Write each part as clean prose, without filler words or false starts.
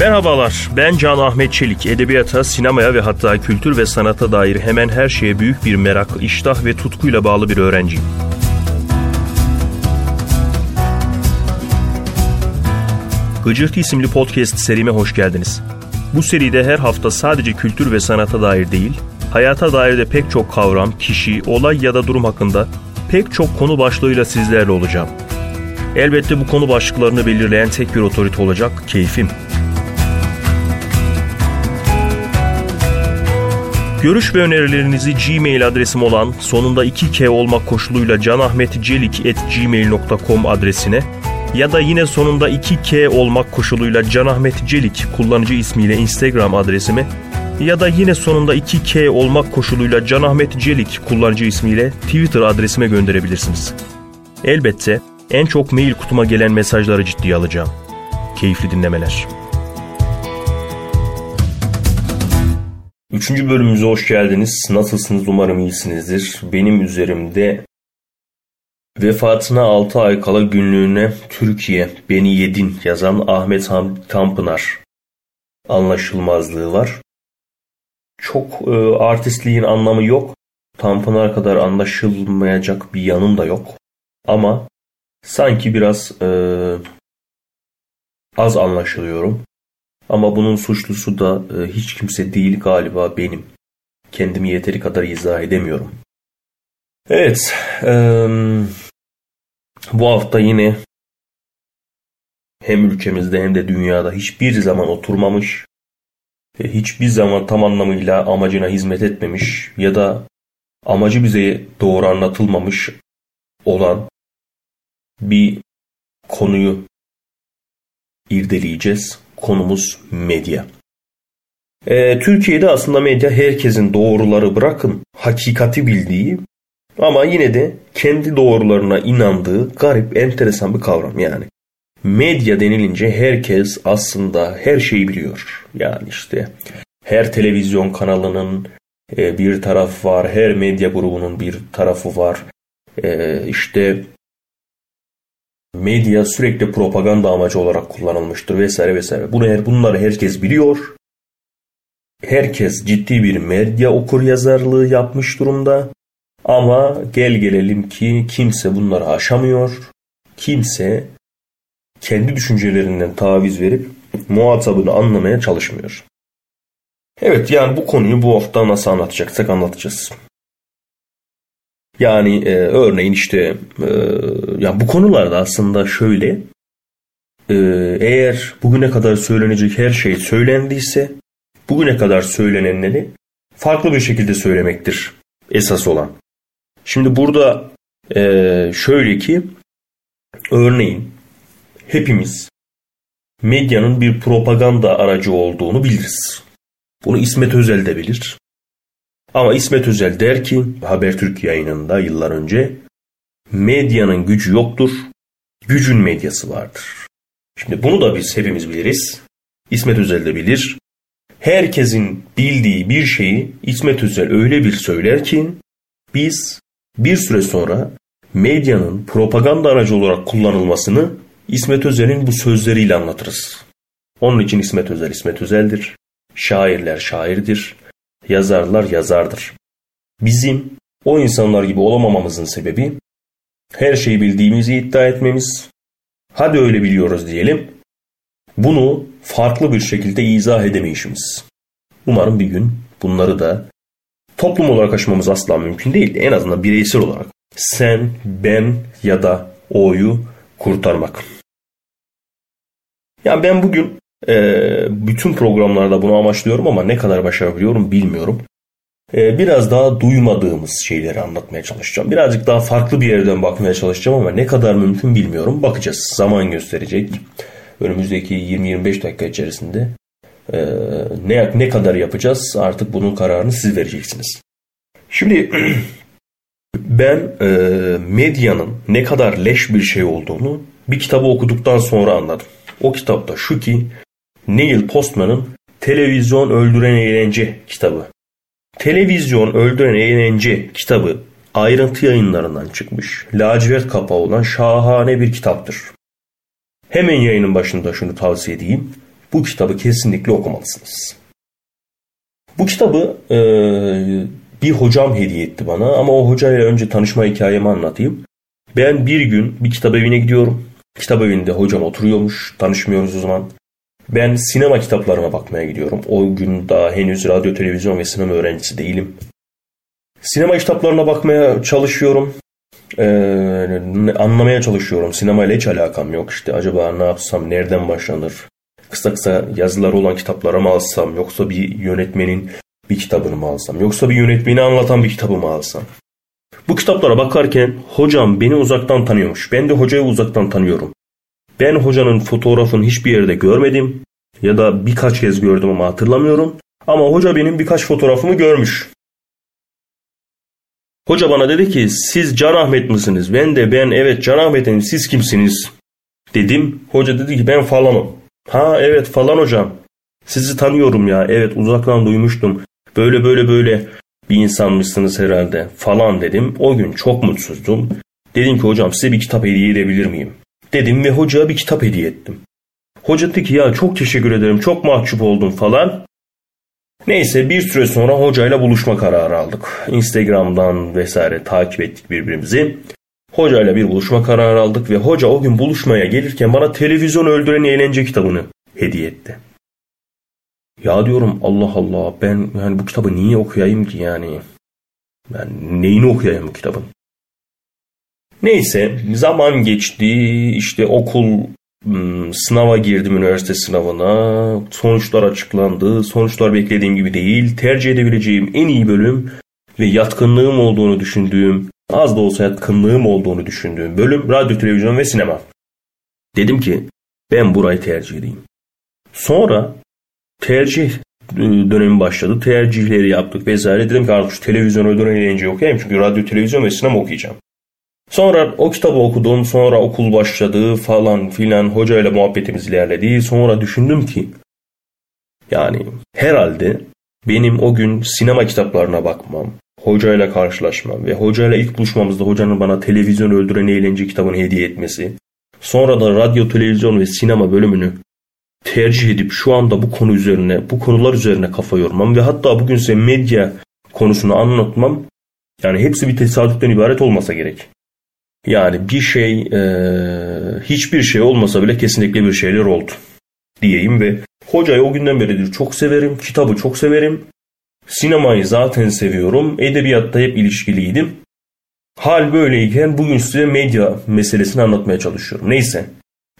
Merhabalar, ben Can Ahmet Çelik. Edebiyata, sinemaya ve hatta kültür ve sanata dair hemen her şeye büyük bir merak, iştah ve tutkuyla bağlı bir öğrenciyim. Gıcırtı isimli podcast serime hoş geldiniz. Bu seride her hafta sadece kültür ve sanata dair değil, hayata dair de pek çok kavram, kişi, olay ya da durum hakkında pek çok konu başlığıyla sizlerle olacağım. Elbette bu konu başlıklarını belirleyen tek bir otorite olacak keyfim. Görüş ve önerilerinizi Gmail adresim olan sonunda 2K olmak koşuluyla canahmetcelik@gmail.com adresine ya da yine sonunda 2K olmak koşuluyla canahmetcelik kullanıcı ismiyle Instagram adresime ya da yine sonunda 2K olmak koşuluyla canahmetcelik kullanıcı ismiyle Twitter adresime gönderebilirsiniz. Elbette en çok mail kutuma gelen mesajları ciddiye alacağım. Keyifli dinlemeler. 3. bölümümüze hoş geldiniz. Nasılsınız? Umarım iyisinizdir. Benim üzerimde vefatına 6 ay kala günlüğüne "Türkiye beni yedin" yazan Ahmet Hamdi Tanpınar anlaşılmazlığı var. Çok artistliğin anlamı yok. Tanpınar kadar anlaşılmayacak bir yanım da yok. Ama sanki biraz az anlaşılıyorum. Ama bunun suçlusu da hiç kimse değil galiba benim. Kendimi yeteri kadar izah edemiyorum. Evet. Bu hafta yine hem ülkemizde hem de dünyada hiçbir zaman oturmamış, hiçbir zaman tam anlamıyla amacına hizmet etmemiş ya da amacı bize doğru anlatılmamış olan bir konuyu irdeleyeceğiz. Konumuz medya. Türkiye'de aslında medya herkesin doğruları bırakın hakikati bildiği ama yine de kendi doğrularına inandığı garip, enteresan bir kavram yani. Medya denilince herkes aslında her şeyi biliyor. Yani işte her televizyon kanalının bir tarafı var, her medya grubunun bir tarafı var. İşte medya sürekli propaganda amacı olarak kullanılmıştır vesaire vesaire. Bunları herkes biliyor. Herkes ciddi bir medya okuryazarlığı yapmış durumda. Ama gel gelelim ki kimse bunları aşamıyor. Kimse kendi düşüncelerinden taviz verip muhatabını anlamaya çalışmıyor. Evet, yani bu konuyu bu hafta nasıl anlatacaksak anlatacağız. Yani örneğin işte ya bu konularda aslında şöyle, eğer bugüne kadar söylenecek her şey söylendiyse bugüne kadar söylenenleri farklı bir şekilde söylemektir esas olan. Şimdi burada şöyle ki, örneğin hepimiz medyanın bir propaganda aracı olduğunu biliriz. Bunu İsmet Özel de bilir. Ama İsmet Özel der ki Habertürk yayınında yıllar önce, medyanın gücü yoktur, gücün medyası vardır. Şimdi bunu da biz hepimiz biliriz. İsmet Özel de bilir. Herkesin bildiği bir şeyi İsmet Özel öyle bir söyler ki biz bir süre sonra medyanın propaganda aracı olarak kullanılmasını İsmet Özel'in bu sözleriyle anlatırız. Onun için İsmet Özel İsmet Özel'dir. Şairler şairdir. Yazarlar yazardır. Bizim o insanlar gibi olamamamızın sebebi her şeyi bildiğimizi iddia etmemiz. Hadi öyle biliyoruz diyelim. Bunu farklı bir şekilde izah edemeyişimiz. Umarım bir gün bunları da toplum olarak aşmamız asla mümkün değil. En azından bireysel olarak. Sen, ben ya da o'yu kurtarmak. Yani ben bugün bütün programlarda bunu amaçlıyorum ama ne kadar başarabiliyorum bilmiyorum. Biraz daha duymadığımız şeyleri anlatmaya çalışacağım. Birazcık daha farklı bir yerden bakmaya çalışacağım ama ne kadar mümkün bilmiyorum. Bakacağız. Zaman gösterecek. Önümüzdeki 20-25 dakika içerisinde ne kadar yapacağız artık bunun kararını siz vereceksiniz. Şimdi ben medyanın ne kadar leş bir şey olduğunu bir kitabı okuduktan sonra anladım. O kitapta şu ki Neil Postman'ın Televizyon: Öldüren Eğlence kitabı. Televizyon: Öldüren Eğlence kitabı Ayrıntı Yayınlarından çıkmış, lacivert kapağı olan şahane bir kitaptır. Hemen yayının başında şunu tavsiye edeyim. bu kitabı kesinlikle okumalısınız. Bu kitabı bir hocam hediye etti bana ama o hocayla önce tanışma hikayemi anlatayım. Ben bir gün bir kitap evine gidiyorum. Kitap evinde hocam oturuyormuş, tanışmıyoruz o zaman. Ben sinema kitaplarına bakmaya gidiyorum. O gün daha henüz radyo, televizyon ve sinema öğrencisi değilim. Sinema kitaplarına bakmaya çalışıyorum. Anlamaya çalışıyorum. Sinemayla hiç alakam yok. İşte acaba ne yapsam, nereden başlanır? Kısa kısa yazıları olan kitaplara mı alsam, yoksa bir yönetmenin bir kitabını mı alsam, yoksa bir yönetmeni anlatan bir kitabı mı alsam? Bu kitaplara bakarken hocam beni uzaktan tanıyormuş. Ben de hocayı uzaktan tanıyorum. Ben hocanın fotoğrafını hiçbir yerde görmedim ya da birkaç kez gördüm ama hatırlamıyorum. Ama hoca benim birkaç fotoğrafımı görmüş. Hoca bana dedi ki siz Can Ahmet misiniz? Ben evet Can Ahmet'im, siz kimsiniz? Dedim. Hoca dedi ki ben falanım. Ha evet falan hocam. Sizi tanıyorum ya, evet uzaktan duymuştum. Böyle bir insanmışsınız herhalde falan dedim. O gün çok mutsuzdum. Dedim ki hocam size bir kitap hediye edebilir miyim? Dedim ve hocaya bir kitap hediye ettim. Hoca dedi ki ya çok teşekkür ederim, çok mahcup oldum falan. Neyse bir süre sonra hocayla buluşma kararı aldık. Instagram'dan vesaire takip ettik birbirimizi. Hocayla bir buluşma kararı aldık ve hoca o gün buluşmaya gelirken bana Televizyon: Öldüren Eğlence kitabını hediye etti. Ya diyorum Allah Allah, ben yani bu kitabı niye okuyayım ki yani? Ben neyini okuyayım bu kitabın? Neyse zaman geçti, işte okul sınava girdim, üniversite sınavına, sonuçlar açıklandı, sonuçlar beklediğim gibi değil, tercih edebileceğim en iyi bölüm ve yatkınlığım olduğunu düşündüğüm, az da olsa yatkınlığım olduğunu düşündüğüm bölüm radyo, televizyon ve sinema. Dedim ki ben burayı tercih edeyim. Sonra tercih dönemi başladı, tercihleri yaptık vesaire, dedim ki artık şu televizyona ödün eğlence okuyayım çünkü radyo, televizyon ve sinema okuyacağım. Sonra o kitabı okudum, sonra okul başladı falan filan, hocayla muhabbetimiz ilerledi. Sonra düşündüm ki yani herhalde benim o gün sinema kitaplarına bakmam, hocayla karşılaşmam ve hocayla ilk buluşmamızda hocanın bana Televizyon: Öldüren Eğlence kitabını hediye etmesi, sonra da radyo, televizyon ve sinema bölümünü tercih edip şu anda bu konular üzerine kafa yormam ve hatta bugün size medya konusunu anlatmam, yani hepsi bir tesadüften ibaret olmasa gerek. Yani bir şey, hiçbir şey olmasa bile kesinlikle bir şeyler oldu diyeyim ve hocayı o günden beridir çok severim, kitabı çok severim, sinemayı zaten seviyorum, edebiyatta hep ilişkiliydim. Hal böyleyken bugün size medya meselesini anlatmaya çalışıyorum. Neyse,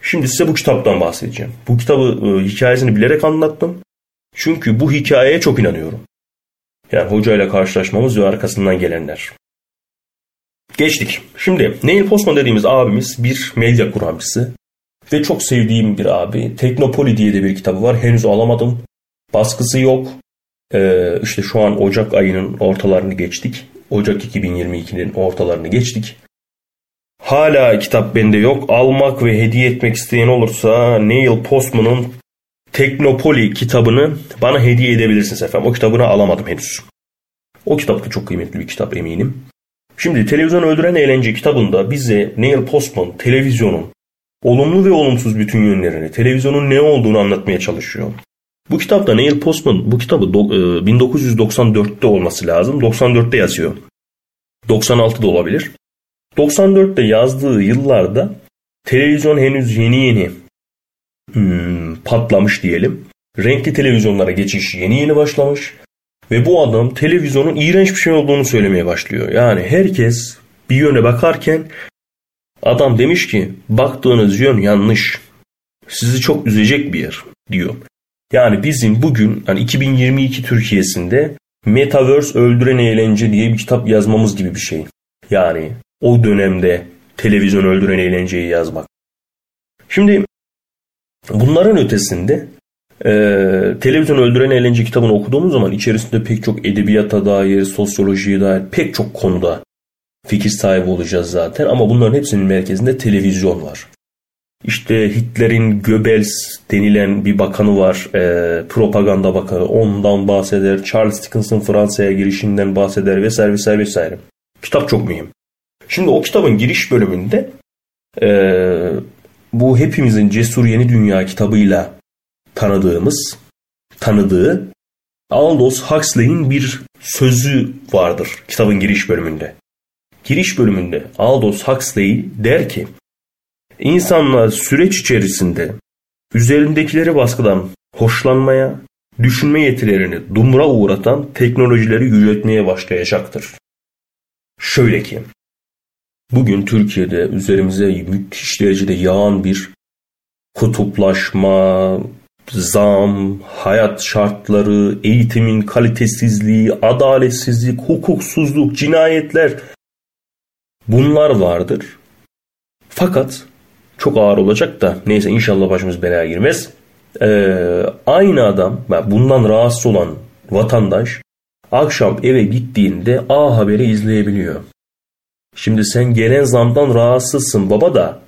şimdi size bu kitaptan bahsedeceğim. Bu kitabı hikayesini bilerek anlattım çünkü bu hikayeye çok inanıyorum. Yani hocayla karşılaşmamız ve arkasından gelenler. Geçtik. Şimdi Neil Postman dediğimiz abimiz bir medya kuramcısı ve çok sevdiğim bir abi. Teknopoli diye de bir kitabı var. Henüz alamadım. Baskısı yok. İşte şu an Ocak ayının ortalarını geçtik. Ocak 2022'nin ortalarını geçtik. Hala kitap bende yok. Almak ve hediye etmek isteyen olursa Neil Postman'ın Teknopoli kitabını bana hediye edebilirsiniz efendim. O kitabını alamadım henüz. O kitap da çok kıymetli bir kitap eminim. Şimdi Televizyon: Öldüren Eğlence kitabında bize Neil Postman televizyonun olumlu ve olumsuz bütün yönlerini, televizyonun ne olduğunu anlatmaya çalışıyor. Bu kitapta Neil Postman bu kitabı 1994'te olması lazım. 94'te yazıyor. 96'da olabilir. 94'te yazdığı yıllarda televizyon henüz yeni patlamış diyelim. Renkli televizyonlara geçiş yeni başlamış. Ve bu adam televizyonun iğrenç bir şey olduğunu söylemeye başlıyor. Yani herkes bir yöne bakarken adam demiş ki baktığınız yön yanlış. Sizi çok üzecek bir yer diyor. Yani bizim bugün yani 2022 Türkiye'sinde Metaverse: Öldüren Eğlence diye bir kitap yazmamız gibi bir şey. Yani o dönemde Televizyon: Öldüren Eğlence'yi yazmak. Şimdi bunların ötesinde Televizyon: Öldüren Eğlence kitabını okuduğumuz zaman içerisinde pek çok edebiyata dair, sosyolojiye dair pek çok konuda fikir sahibi olacağız zaten ama bunların hepsinin merkezinde televizyon var. İşte Hitler'in Goebbels denilen bir bakanı var, propaganda bakanı, ondan bahseder, Charles Dickens'ın Fransa'ya girişinden bahseder vesaire vesaire vesaire. Kitap çok mühim. Şimdi o kitabın giriş bölümünde bu hepimizin Cesur Yeni Dünya kitabıyla tanıdığı Aldous Huxley'in bir sözü vardır kitabın giriş bölümünde. Giriş bölümünde Aldous Huxley der ki, insanlar süreç içerisinde üzerindekileri baskıdan hoşlanmaya, düşünme yetilerini dumura uğratan teknolojileri üretmeye başlayacaktır. Şöyle ki, bugün Türkiye'de üzerimize müthiş derecede yağan bir kutuplaşma, zam, hayat şartları, eğitimin kalitesizliği, adaletsizlik, hukuksuzluk, cinayetler bunlar vardır. Fakat çok ağır olacak da neyse inşallah başımız belaya girmez. Aynı adam, bundan rahatsız olan vatandaş akşam eve gittiğinde A Haber'i izleyebiliyor. Şimdi sen gelen zamdan rahatsızsın baba da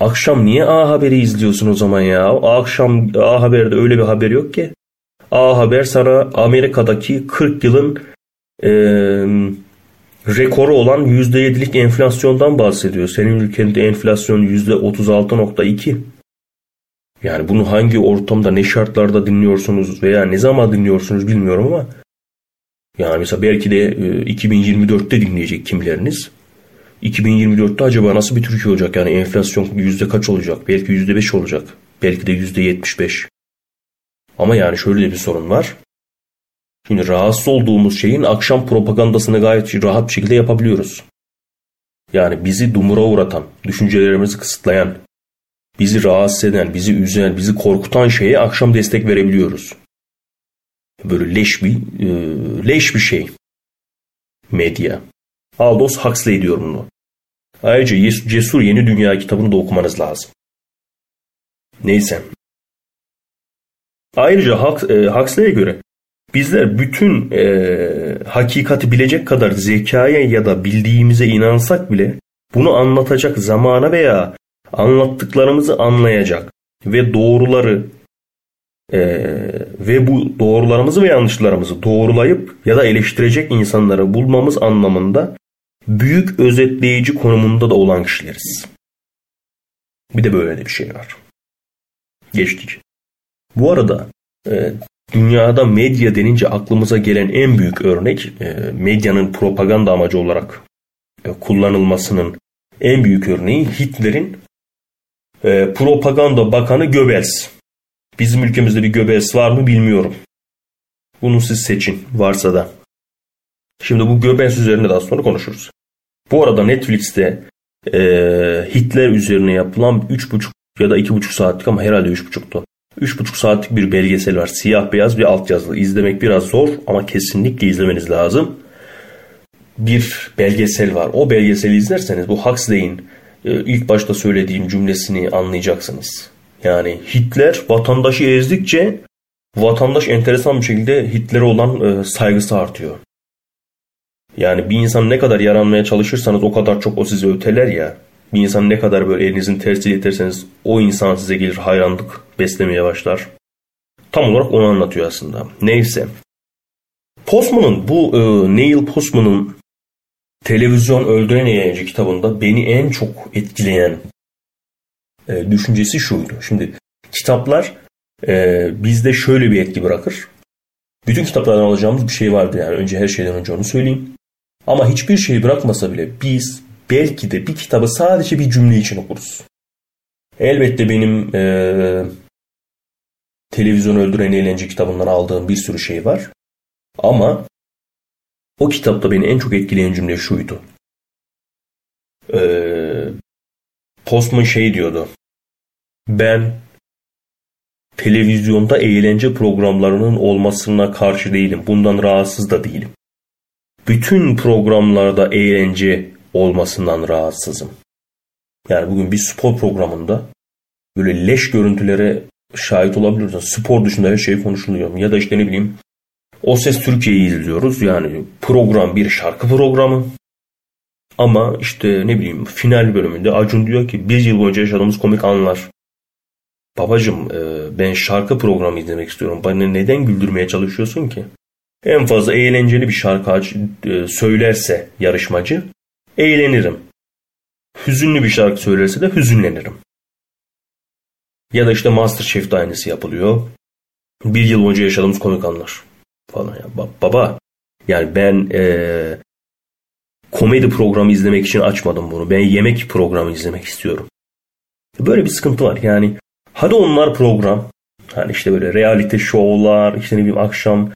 akşam niye A Haber'i izliyorsun o zaman ya? Akşam A Haber'de öyle bir haber yok ki. A Haber sana Amerika'daki 40 yılın rekoru olan %7'lik enflasyondan bahsediyor. Senin ülkende enflasyon %36.2. Yani bunu hangi ortamda, ne şartlarda dinliyorsunuz veya ne zaman dinliyorsunuz bilmiyorum ama yani mesela belki de 2024'te dinleyecek kimileriniz. 2024'te acaba nasıl bir Türkiye olacak? Yani enflasyon yüzde kaç olacak? Belki %5 olacak. Belki de %75. Ama yani şöyle de bir sorun var. Şimdi rahatsız olduğumuz şeyin akşam propagandasını gayet rahat bir şekilde yapabiliyoruz. Yani bizi dumura uğratan, düşüncelerimizi kısıtlayan, bizi rahatsız eden, bizi üzen, bizi korkutan şeye akşam destek verebiliyoruz. Böyle leş bir şey. Medya. Aldous Huxley diyor bunu. Ayrıca Cesur Yeni Dünya kitabını da okumanız lazım. Neyse. Ayrıca Huxley'e göre bizler bütün hakikati bilecek kadar zekaya ya da bildiğimize inansak bile bunu anlatacak zamana veya anlattıklarımızı anlayacak ve doğruları ve bu doğrularımızı ve yanlışlarımızı doğrulayıp ya da eleştirecek insanları bulmamız anlamında büyük özetleyici konumunda da olan kişileriz. Bir de böyle bir şey var. Geçtik. Bu arada dünyada medya denince aklımıza gelen en büyük örnek medyanın propaganda amacı olarak kullanılmasının en büyük örneği Hitler'in propaganda bakanı Goebbels. Bizim ülkemizde bir Goebbels var mı bilmiyorum. Bunu siz seçin varsa da. Şimdi bu Goebbels üzerine daha sonra konuşuruz. Bu arada Netflix'te Hitler üzerine yapılan 3,5 ya da 2,5 saatlik ama herhalde 3,5'tu. 3,5 saatlik bir belgesel var. Siyah beyaz bir altyazılı. İzlemek biraz zor ama kesinlikle izlemeniz lazım. Bir belgesel var. O belgeseli izlerseniz bu Huxley'in ilk başta söylediğim cümlesini anlayacaksınız. Yani Hitler vatandaşı ezdikçe vatandaş enteresan bir şekilde Hitler'e olan saygısı artıyor. Yani bir insan ne kadar yaranmaya çalışırsanız o kadar çok o sizi öteler ya. Bir insan ne kadar böyle elinizin tersiyle iterseniz o insan size gelir, hayranlık beslemeye başlar. Tam olarak onu anlatıyor aslında. Neyse. Postman'ın bu Neil Postman'ın Televizyon: Öldüren Eğlence kitabında beni en çok etkileyen düşüncesi şuydu. Şimdi kitaplar bizde şöyle bir etki bırakır. Bütün kitaplardan alacağımız bir şey vardı yani. Önce her şeyden önce onu söyleyeyim. Ama hiçbir şey bırakmasa bile biz belki de bir kitabı sadece bir cümle için okuruz. Elbette benim Televizyon Öldüren Eğlence kitabından aldığım bir sürü şey var. Ama o kitapta beni en çok etkileyen cümle şuydu. Postman şey diyordu. Ben televizyonda eğlence programlarının olmasına karşı değilim. Bundan rahatsız da değilim. Bütün programlarda eğlence olmasından rahatsızım. Yani bugün bir spor programında böyle leş görüntülere şahit olabiliyoruz. Spor dışında her şey konuşuluyor. Ya da işte ne bileyim O Ses Türkiye'yi izliyoruz. Yani program bir şarkı programı. Ama işte ne bileyim final bölümünde Acun diyor ki bir yıl boyunca yaşadığımız komik anlar. Babacım ben şarkı programı izlemek istiyorum. Bana neden güldürmeye çalışıyorsun ki? En fazla eğlenceli bir şarkı söylerse yarışmacı eğlenirim. Hüzünlü bir şarkı söylerse de hüzünlenirim. Ya da işte MasterChef aynısı yapılıyor. Bir yıl boyunca yaşadığımız komik anlar falan. Ya baba yani ben komedi programı izlemek için açmadım bunu. Ben yemek programı izlemek istiyorum. Böyle bir sıkıntı var. Yani hadi onlar program. Hani işte böyle reality şovlar, işte ne bileyim akşam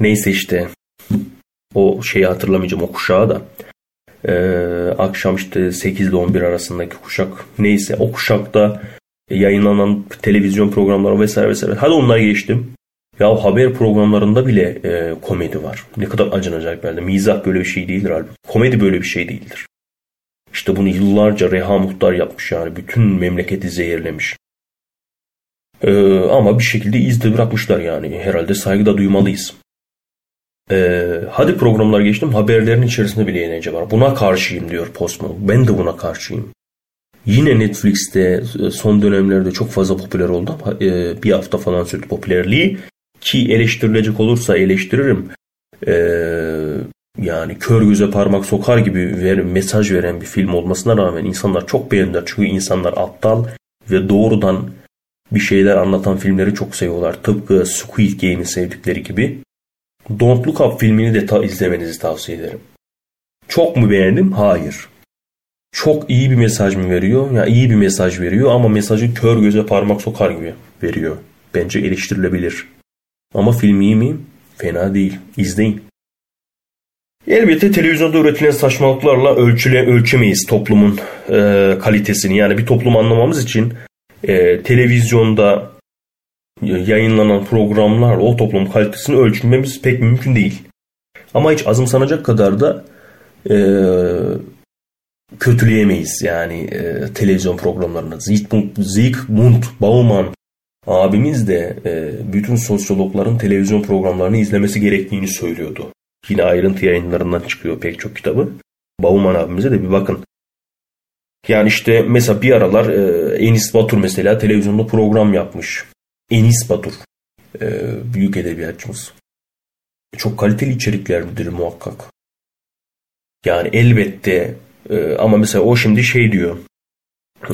neyse işte o şeyi hatırlamayacağım, o kuşağı da akşam işte 8 ile 11 arasındaki kuşak, neyse o kuşakta yayınlanan televizyon programları vesaire vesaire. Hadi onları geçtim. Ya haber programlarında bile komedi var. Ne kadar acınacak belki. Mizah böyle bir şey değildir halbuki. Komedi böyle bir şey değildir. İşte bunu yıllarca Reha Muhtar yapmış yani. Bütün memleketi zehirlemiş. Ama bir şekilde izde bırakmışlar yani. Herhalde saygı da duymalıyız. Hadi programlar geçtim. Haberlerin içerisinde bile eğlence var. Buna karşıyım diyor Postman. Ben de buna karşıyım. Yine Netflix'te son dönemlerde çok fazla popüler oldu. Bir hafta falan sürdü popülerliği. Ki eleştirilecek olursa eleştiririm. Yani kör göze parmak sokar gibi mesaj veren bir film olmasına rağmen insanlar çok beğendiler. Çünkü insanlar aptal ve doğrudan bir şeyler anlatan filmleri çok seviyorlar. Tıpkı Squid Game'i sevdikleri gibi. Don't Look Up filmini de izlemenizi tavsiye ederim. Çok mu beğendim? Hayır. Çok iyi bir mesaj mı veriyor? Ya iyi bir mesaj veriyor ama mesajı kör göze parmak sokar gibi veriyor. Bence eleştirilebilir. Ama film iyi mi? Fena değil. İzleyin. Elbette televizyonda üretilen saçmalıklarla ölçemeyiz toplumun kalitesini. Yani bir toplumu anlamamız için televizyonda yayınlanan programlar o toplumun kalitesini ölçmemiz pek mümkün değil. Ama hiç azımsanacak kadar da kötüleyemeyiz yani televizyon programlarını. Zygmunt Bauman abimiz de bütün sosyologların televizyon programlarını izlemesi gerektiğini söylüyordu. Yine Ayrıntı Yayınlarından çıkıyor pek çok kitabı. Bauman abimize de bir bakın. Yani işte mesela bir aralar Enis Batur mesela televizyonda program yapmış. Enis Batur. Büyük edebiyatçımız. Çok kaliteli içeriklerdir muhakkak. Yani elbette ama mesela o şimdi şey diyor.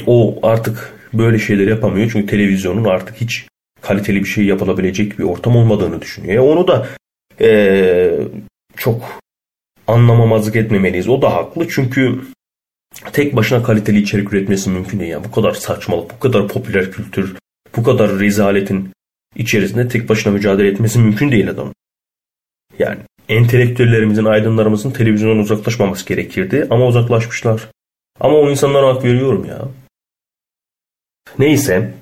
O artık böyle şeyler yapamıyor. Çünkü televizyonun artık hiç kaliteli bir şey yapılabilecek bir ortam olmadığını düşünüyor. Onu da çok anlamamazlık etmemeliyiz. O da haklı çünkü tek başına kaliteli içerik üretmesi mümkün değil. Yani bu kadar saçmalık, bu kadar popüler kültür, bu kadar rezaletin içerisinde tek başına mücadele etmesi mümkün değil adam. Yani entelektüellerimizin, aydınlarımızın televizyondan uzaklaşmaması gerekirdi ama uzaklaşmışlar. Ama o insanlara hak veriyorum ya. Neyse.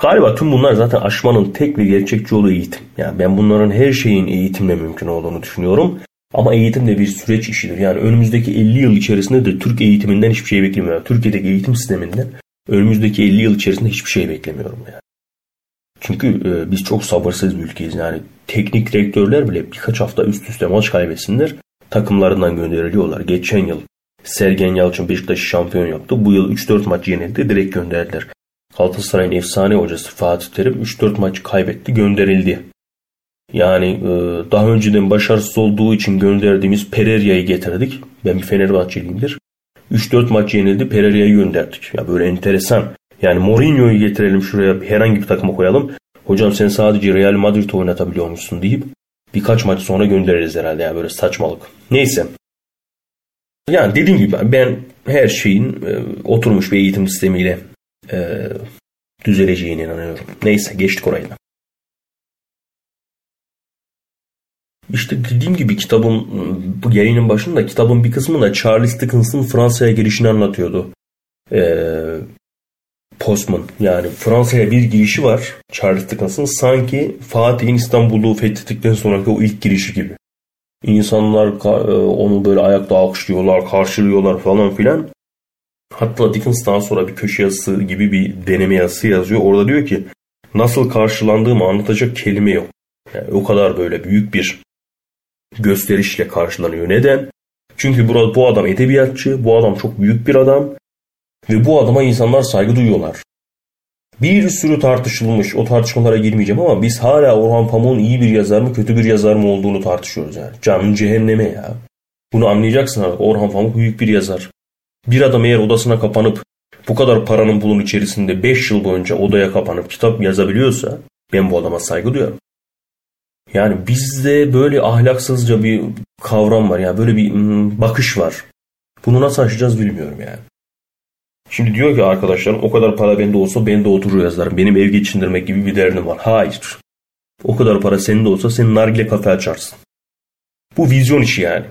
Galiba tüm bunlar zaten aşmanın tek ve gerçekçi yolu eğitim. Yani ben bunların her şeyin eğitimle mümkün olduğunu düşünüyorum. Ama eğitim de bir süreç işidir. Yani önümüzdeki 50 yıl içerisinde de Türk eğitiminden hiçbir şey beklemiyorum. Türkiye'deki eğitim sisteminden önümüzdeki 50 yıl içerisinde hiçbir şey beklemiyorum yani. Çünkü biz çok sabırsız bir ülkeyiz. Yani teknik direktörler bile birkaç hafta üst üste maç kaybetsinler. Takımlarından gönderiliyorlar. Geçen yıl Sergen Yalçın Beşiktaş'ı şampiyon yaptı. Bu yıl 3-4 maç yenildi. Direkt gönderdiler. Galatasaray'ın efsane hocası Fatih Terim 3-4 maç kaybetti, gönderildi. Yani daha önceden başarısız olduğu için gönderdiğimiz Pereira'yı getirdik. Ben bir Fenerbahçeliyimdir. 3-4 maç yenildi, Pereira'yı gönderdik. Ya böyle enteresan. Yani Mourinho'yu getirelim şuraya, herhangi bir takıma koyalım. Hocam sen sadece Real Madrid oynatabiliyor musun deyip birkaç maç sonra göndeririz herhalde. Yani böyle saçmalık. Neyse. Yani dediğim gibi ben her şeyin oturmuş bir eğitim sistemiyle düzeleceğine inanıyorum. Neyse geçtik orayı da. İşte dediğim gibi kitabın bu yayının başında kitabın bir kısmında Charles Dickens'ın Fransa'ya girişini anlatıyordu. Postman. Yani Fransa'ya bir girişi var. Charles Dickens'ın sanki Fatih'in İstanbul'u fethettikten sonraki o ilk girişi gibi. İnsanlar onu böyle ayakta alkışlıyorlar, karşılıyorlar falan filan. Hatta Dickens daha sonra bir köşe yazısı gibi bir deneme yazısı yazıyor. Orada diyor ki nasıl karşılandığımı anlatacak kelime yok. Yani o kadar böyle büyük bir gösterişle karşılanıyor. Neden? Çünkü bu adam edebiyatçı, bu adam çok büyük bir adam ve bu adama insanlar saygı duyuyorlar. Bir sürü tartışılmış, o tartışmalara girmeyeceğim ama biz hala Orhan Pamuk'un iyi bir yazar mı, kötü bir yazar mı olduğunu tartışıyoruz yani. Canın cehenneme ya. Bunu anlayacaksın artık. Orhan Pamuk büyük bir yazar. Bir adam eğer odasına kapanıp bu kadar paranın pulun içerisinde 5 yıl boyunca odaya kapanıp kitap yazabiliyorsa ben bu adama saygı duyarım. Yani bizde böyle ahlaksızca bir kavram var. Yani böyle bir bakış var. Bunu nasıl aşacağız bilmiyorum yani. Şimdi diyor ki arkadaşlarım, o kadar para bende olsa ben de oturur yazarım. Benim ev geçindirmek gibi bir derdim var. Hayır. O kadar para senin de olsa sen nargile kafe açarsın. Bu vizyon işi yani.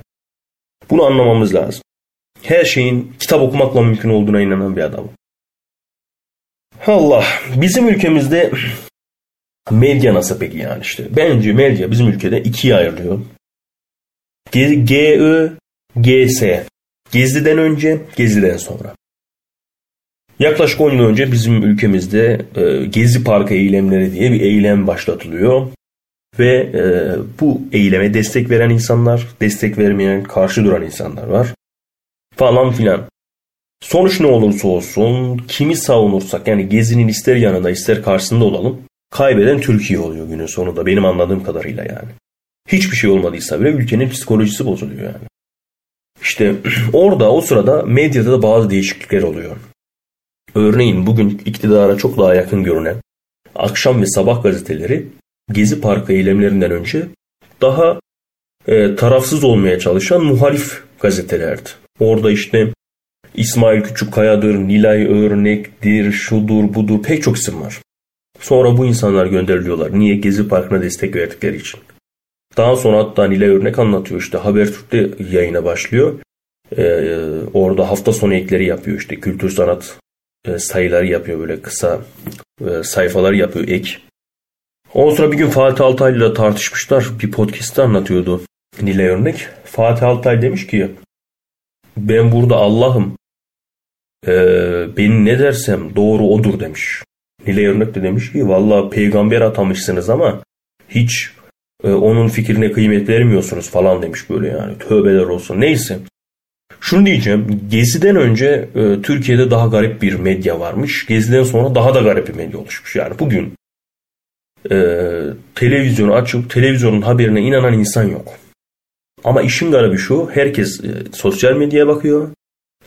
Bunu anlamamız lazım. Her şeyin kitap okumakla mümkün olduğuna inanan bir adam. Allah, bizim ülkemizde medya nasıl peki yani işte. Bence medya bizim ülkede ikiye ayrılıyor. GÖ, GS. Gezi'den önce, Gezi'den sonra. Yaklaşık 10 yıl önce bizim ülkemizde Gezi Parkı eylemleri diye bir eylem başlatılıyor. Ve bu eyleme destek veren insanlar, destek vermeyen, karşı duran insanlar var. Falan filan. Sonuç ne olursa olsun, kimi savunursak, yani Gezi'nin ister yanında ister karşısında olalım, kaybeden Türkiye oluyor günün sonunda benim anladığım kadarıyla yani. Hiçbir şey olmadıysa bile ülkenin psikolojisi bozuluyor yani. İşte orada o sırada medyada da bazı değişiklikler oluyor. Örneğin bugün iktidara çok daha yakın görünen akşam ve sabah gazeteleri Gezi Parkı eylemlerinden önce daha tarafsız olmaya çalışan muhalif gazetelerdi. Orada işte İsmail Küçükkaya'dır, Nilay Örnek'tir, şudur budur pek çok isim var. Sonra bu insanlar gönderiliyorlar. Niye? Gezi Parkı'na destek verdikleri için. Daha sonra hatta Nilay Örnek anlatıyor işte. Habertürk'te yayına başlıyor. Orada hafta sonu ekleri yapıyor işte. Kültür sanat sayıları yapıyor. Böyle kısa sayfalar yapıyor ek. Ondan sonra bir gün Fatih Altaylı ile tartışmışlar. Bir podcast'ta anlatıyordu Nilay Örnek. Fatih Altaylı demiş ki ben burada Allah'ım. Beni ne dersem doğru odur demiş. Nilay Örnek de demiş ki valla peygamber atamışsınız ama hiç onun fikrine kıymet vermiyorsunuz falan demiş böyle yani. Tövbeler olsun. Neyse. Şunu diyeceğim. Gezi'den önce Türkiye'de daha garip bir medya varmış. Gezi'den sonra daha da garip bir medya oluşmuş. Yani bugün televizyonu açıp televizyonun haberine inanan insan yok. Ama işin garibi şu. Herkes sosyal medyaya bakıyor.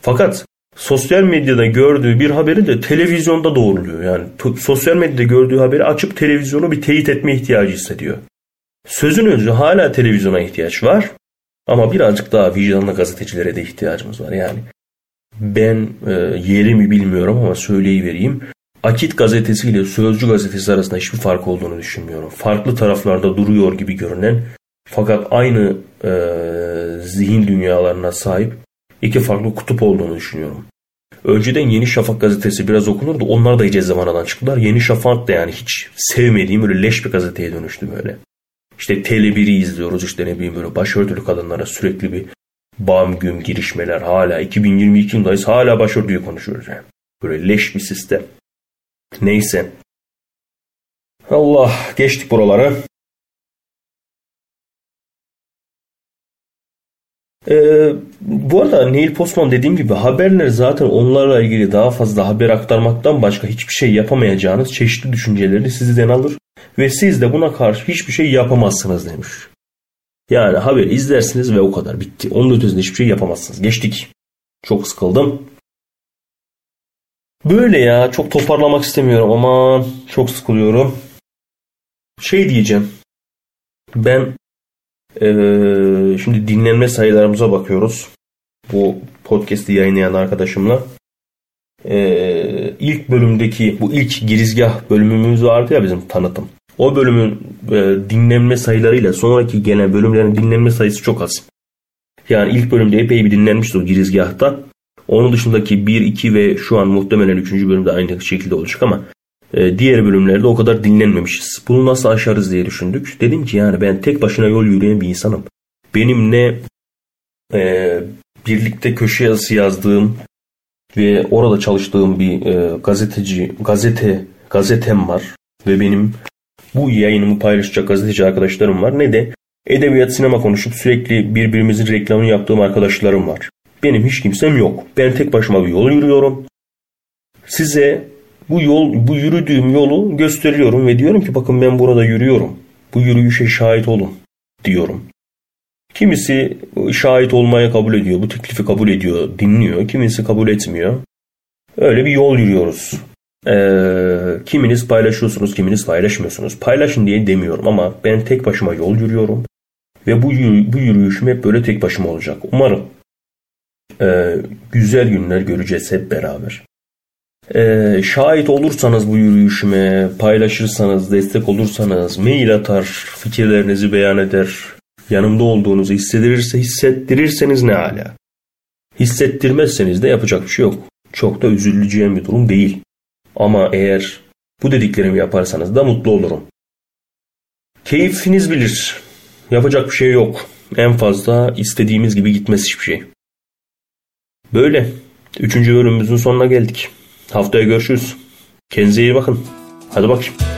Fakat sosyal medyada gördüğü bir haberi de televizyonda doğruluyor. Yani sosyal medyada gördüğü haberi açıp televizyonu bir teyit etme ihtiyacı hissediyor. Sözün özü hala televizyona ihtiyaç var ama birazcık daha vicdanlı gazetecilere de ihtiyacımız var. Yani ben yerimi bilmiyorum ama söyleyivereyim. Akit Gazetesi ile Sözcü Gazetesi arasında hiçbir fark olduğunu düşünmüyorum. Farklı taraflarda duruyor gibi görünen fakat aynı zihin dünyalarına sahip İki farklı kutup olduğunu düşünüyorum. Önceden Yeni Şafak gazetesi biraz okunurdu. Onlar da iyice zamanadan çıktılar. Yeni Şafak da yani hiç sevmediğim böyle leş bir gazeteye dönüştü böyle. İşte Tele1'i izliyoruz. İşte ne bileyim böyle başörtülü kadınlara sürekli bir bam güm girişmeler. Hala 2022 yılındayız. Hala başörtüyü konuşuyoruz yani. Böyle leş bir sistem. Neyse. Allah, geçtik buralara. Bu arada Neil Postman dediğim gibi haberleri zaten onlarla ilgili daha fazla haber aktarmaktan başka hiçbir şey yapamayacağınız çeşitli düşünceleri sizden alır ve siz de buna karşı hiçbir şey yapamazsınız demiş. Yani haberi izlersiniz ve o kadar, bitti. Onun ötesinde hiçbir şey yapamazsınız. Geçtik. Çok sıkıldım. Böyle ya, çok toparlamak istemiyorum ama çok sıkılıyorum. Şey diyeceğim. Ben şimdi dinlenme sayılarımıza bakıyoruz. Bu podcast'i yayınlayan arkadaşımla. İlk bölümdeki bu ilk girizgah bölümümüz vardı ya bizim, tanıtım. O bölümün dinlenme sayılarıyla sonraki gelen bölümlerin dinlenme sayısı çok az. Yani ilk bölümde epey bir dinlenmişti o girizgahta. Onun dışındaki 1, 2 ve şu an muhtemelen 3. bölümde aynı şekilde olacak ama diğer bölümlerde o kadar dinlenmemişiz. Bunu nasıl aşarız diye düşündük. Dedim ki yani ben tek başına yol yürüyen bir insanım. Benim ne birlikte köşe yazısı yazdığım ve orada çalıştığım bir gazetem var. Ve benim bu yayınımı paylaşacak gazeteci arkadaşlarım var. Ne de edebiyat, sinema konuşup sürekli birbirimizin reklamını yaptığım arkadaşlarım var. Benim hiç kimsem yok. Ben tek başıma bir yol yürüyorum. Size bu yürüdüğüm yolu gösteriyorum ve diyorum ki bakın ben burada yürüyorum. Bu yürüyüşe şahit olun diyorum. Kimisi şahit olmaya kabul ediyor. Bu teklifi kabul ediyor, dinliyor. Kimisi kabul etmiyor. Öyle bir yol yürüyoruz. Kiminiz paylaşıyorsunuz, kiminiz paylaşmıyorsunuz. Paylaşın diye demiyorum ama ben tek başıma yol yürüyorum. Ve bu yürüyüşüm hep böyle tek başıma olacak. Umarım güzel günler göreceğiz hep beraber. Şahit olursanız bu yürüyüşüme, paylaşırsanız, destek olursanız, mail atar, fikirlerinizi beyan eder, yanımda olduğunuzu hissettirirseniz ne âlâ. Hissettirmezseniz de yapacak bir şey yok. Çok da üzüleceğim bir durum değil. Ama eğer bu dediklerimi yaparsanız da mutlu olurum. Keyfiniz bilir. Yapacak bir şey yok. En fazla istediğimiz gibi gitmez hiçbir şey. Böyle. 3. bölümümüzün sonuna geldik. Haftaya görüşürüz. Kendinize iyi bakın. Hadi bakayım.